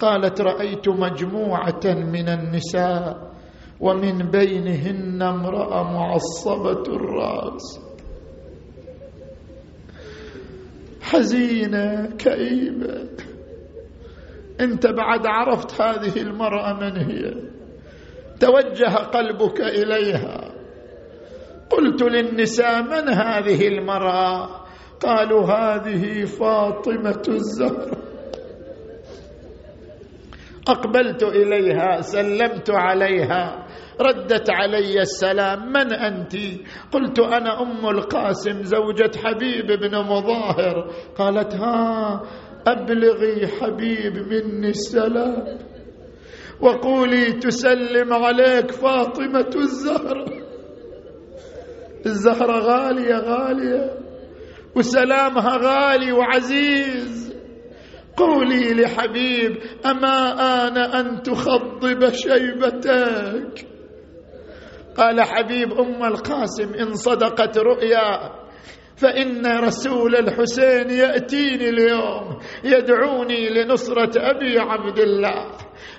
قالت: رأيت مجموعة من النساء، ومن بينهن امرأة معصبة الرأس، حزينة كئيبة. أنت بعد عرفت هذه المرأة من هي، توجه قلبك إليها. قلت للنساء: من هذه المرأة؟ قالوا: هذه فاطمة الزهراء. أقبلت إليها، سلمت عليها، ردت علي السلام: من أنت؟ قلت: أنا أم القاسم زوجة حبيب بن مظاهر. قالت: ها، أبلغي حبيب مني السلام، وقولي تسلم عليك فاطمة الزهراء. الزهراء غالية غالية، وسلامها غالي وعزيز. قولي لحبيب: أما آن أن تخضب شيبتك؟ قال حبيب: أم القاسم، إن صدقت رؤيا فإن رسول الحسين يأتيني اليوم يدعوني لنصرة أبي عبد الله.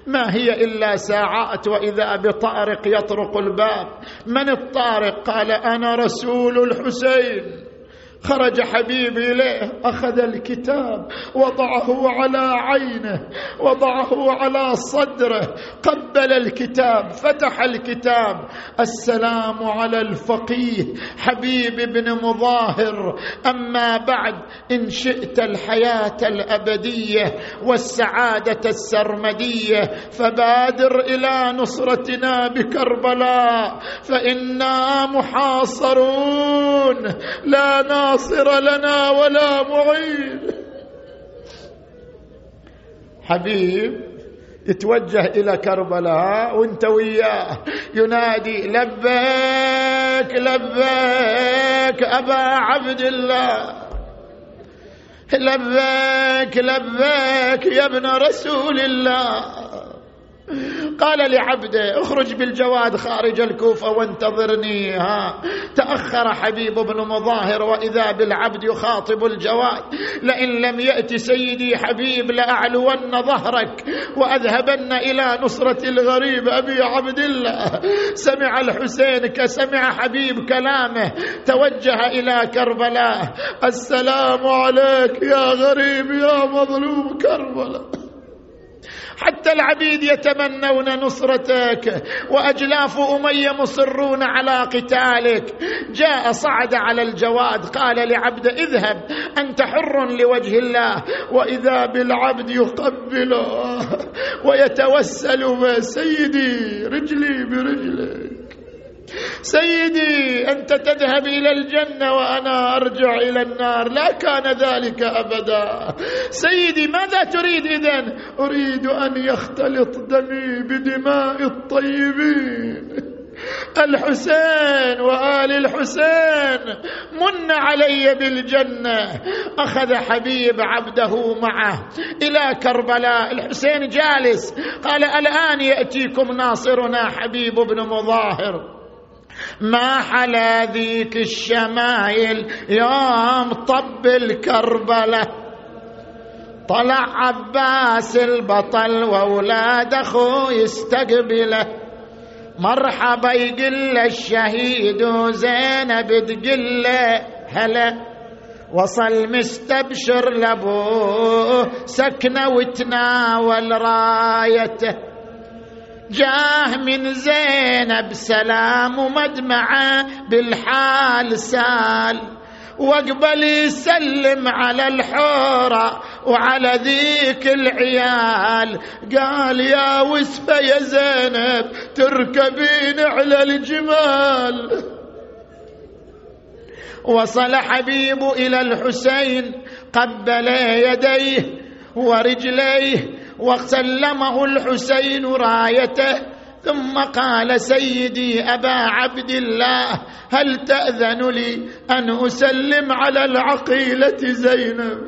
ما هي إلا ساعات وإذا بطارق يطرق الباب. من الطارق؟ قال أنا رسول الحسين. خرج حبيبي إليه، أخذ الكتاب وضعه على عينه، وضعه على صدره، قبل الكتاب، فتح الكتاب. السلام على الفقيه حبيب بن مظاهر، أما بعد، إن شئت الحياة الأبدية والسعادة السرمدية فبادر إلى نصرتنا بكربلاء، فإنا محاصرون لا ناصر ناصر لنا ولا معين. حبيب يتوجه إلى كربلاء وانت وياه ينادي لبيك لبيك أبا عبد الله، لبيك لبيك يا ابن رسول الله. قال لعبده اخرج بالجواد خارج الكوفة وانتظرني. ها تأخر حبيب بن مظاهر وإذا بالعبد يخاطب الجواد لئن لم يأتي سيدي حبيب لأعلون ظهرك وأذهبن إلى نصرة الغريب أبي عبد الله. سمع الحسين كسمع حبيب كلامه، توجه إلى كربلاء. السلام عليك يا غريب يا مظلوم كربلاء. حتى العبيد يتمنون نصرتك وأجلاف أمية مصرون على قتالك. جاء صعد على الجواد قال لعبد اذهب أنت حر لوجه الله. وإذا بالعبد يقبله ويتوسل به، سيدي رجلي برجلك، سيدي أنت تذهب إلى الجنة وأنا أرجع إلى النار، لا كان ذلك أبدا. سيدي ماذا تريد إذن؟ أريد أن يختلط دمي بدماء الطيبين. الحسين وآل الحسين من علي بالجنة. أخذ حبيب عبده معه إلى كربلاء. الحسين جالس. قال الآن يأتيكم ناصرنا حبيب بن مظاهر. ما حلا ذيك الشمايل يوم طب الكربلة، طلع عباس البطل وأولاد أخو يستقبله، مرحبا يقل الشهيد وزينب تقل هلا، وصل مستبشر لابوه سكنه وتناول رايته، جاه من زينب سلام ومدمعة بالحال سال، واقبل يسلم على الحورة وعلى ذيك العيال. قال يا وسفة يا زينب تركبين على الجمال. وصل حبيب إلى الحسين، قبل يديه ورجليه وسلمه الحسين رايته، ثم قال سيدي أبا عبد الله هل تأذن لي أن أسلم على العقيلة زينب؟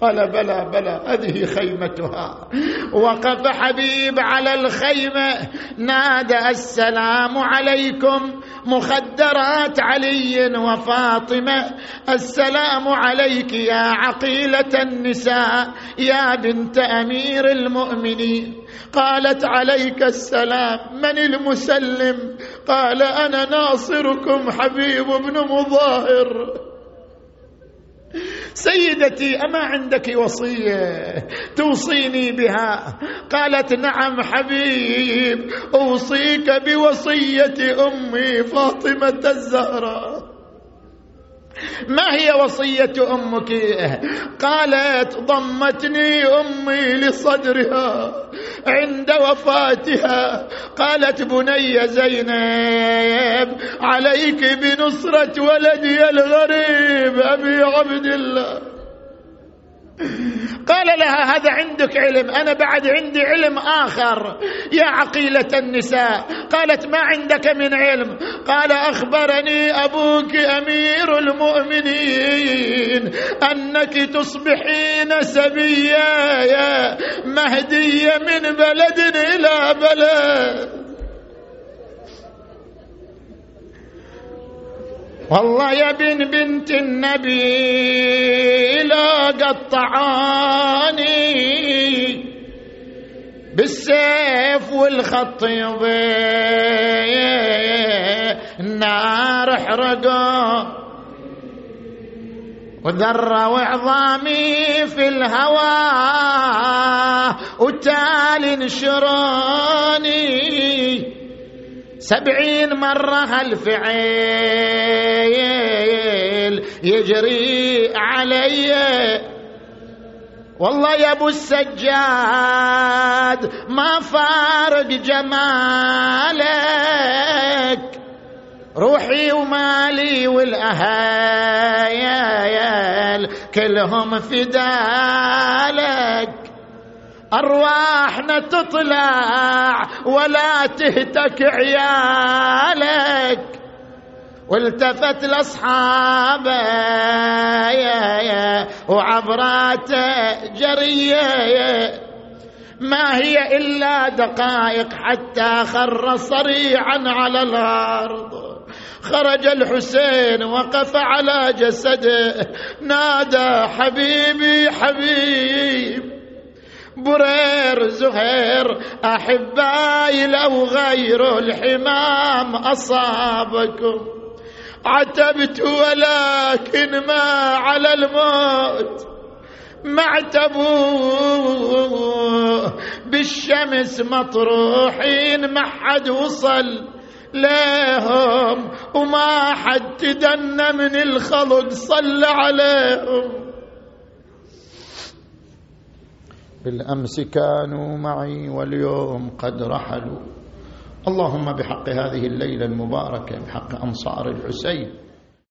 قال بلى بلى هذه خيمتها. وقف حبيب على الخيمة نادى السلام عليكم مخدرات علي وفاطمة، السلام عليك يا عقيلة النساء يا بنت أمير المؤمنين. قالت عليك السلام، من المسلم؟ قال أنا ناصركم حبيب بن مظاهر. سيدتي أما عندك وصية توصيني بها؟ قالت نعم حبيب، أوصيك بوصية أمي فاطمة الزهراء. ما هي وصية أمك؟ قالت ضمتني أمي لصدرها عند وفاتها، قالت بني زينب عليك بنصرة ولدي الغريب أبي عبد الله. قال لها هذا عندك علم، أنا بعد عندي علم آخر يا عقيلة النساء. قالت ما عندك من علم؟ قال أخبرني أبوك أمير المؤمنين أنك تصبحين سبيا يا مهدية من بلد إلى بلد. والله يا بن بنت النبي لا قطعاني بالسيف والخط يضيء النار احرقوا وذروا عظامي في الهوى وتالي نشراني سبعين مرة هالفعيل يجري علي. والله يا ابو السجاد ما فارق جمالك روحي ومالي والأهايل كلهم فدالك أرواحنا تطلع ولا تهتك عيالك والتفت لأصحابه وعبراته جريه ما هي إلا دقائق حتى خر صريعا على الأرض. خرج الحسين وقف على جسده نادى حبيبي حبيب برير زهير أحبائي لو غير الحمام أصابكم عتبت ولكن ما على الموت ما اعتبوه بالشمس مطروحين ما حد وصل لهم وما حد تدنى من الخلق صلى عليهم. بالأمس كانوا معي واليوم قد رحلوا. اللهم بحق هذه الليلة المباركة بحق أنصار الحسين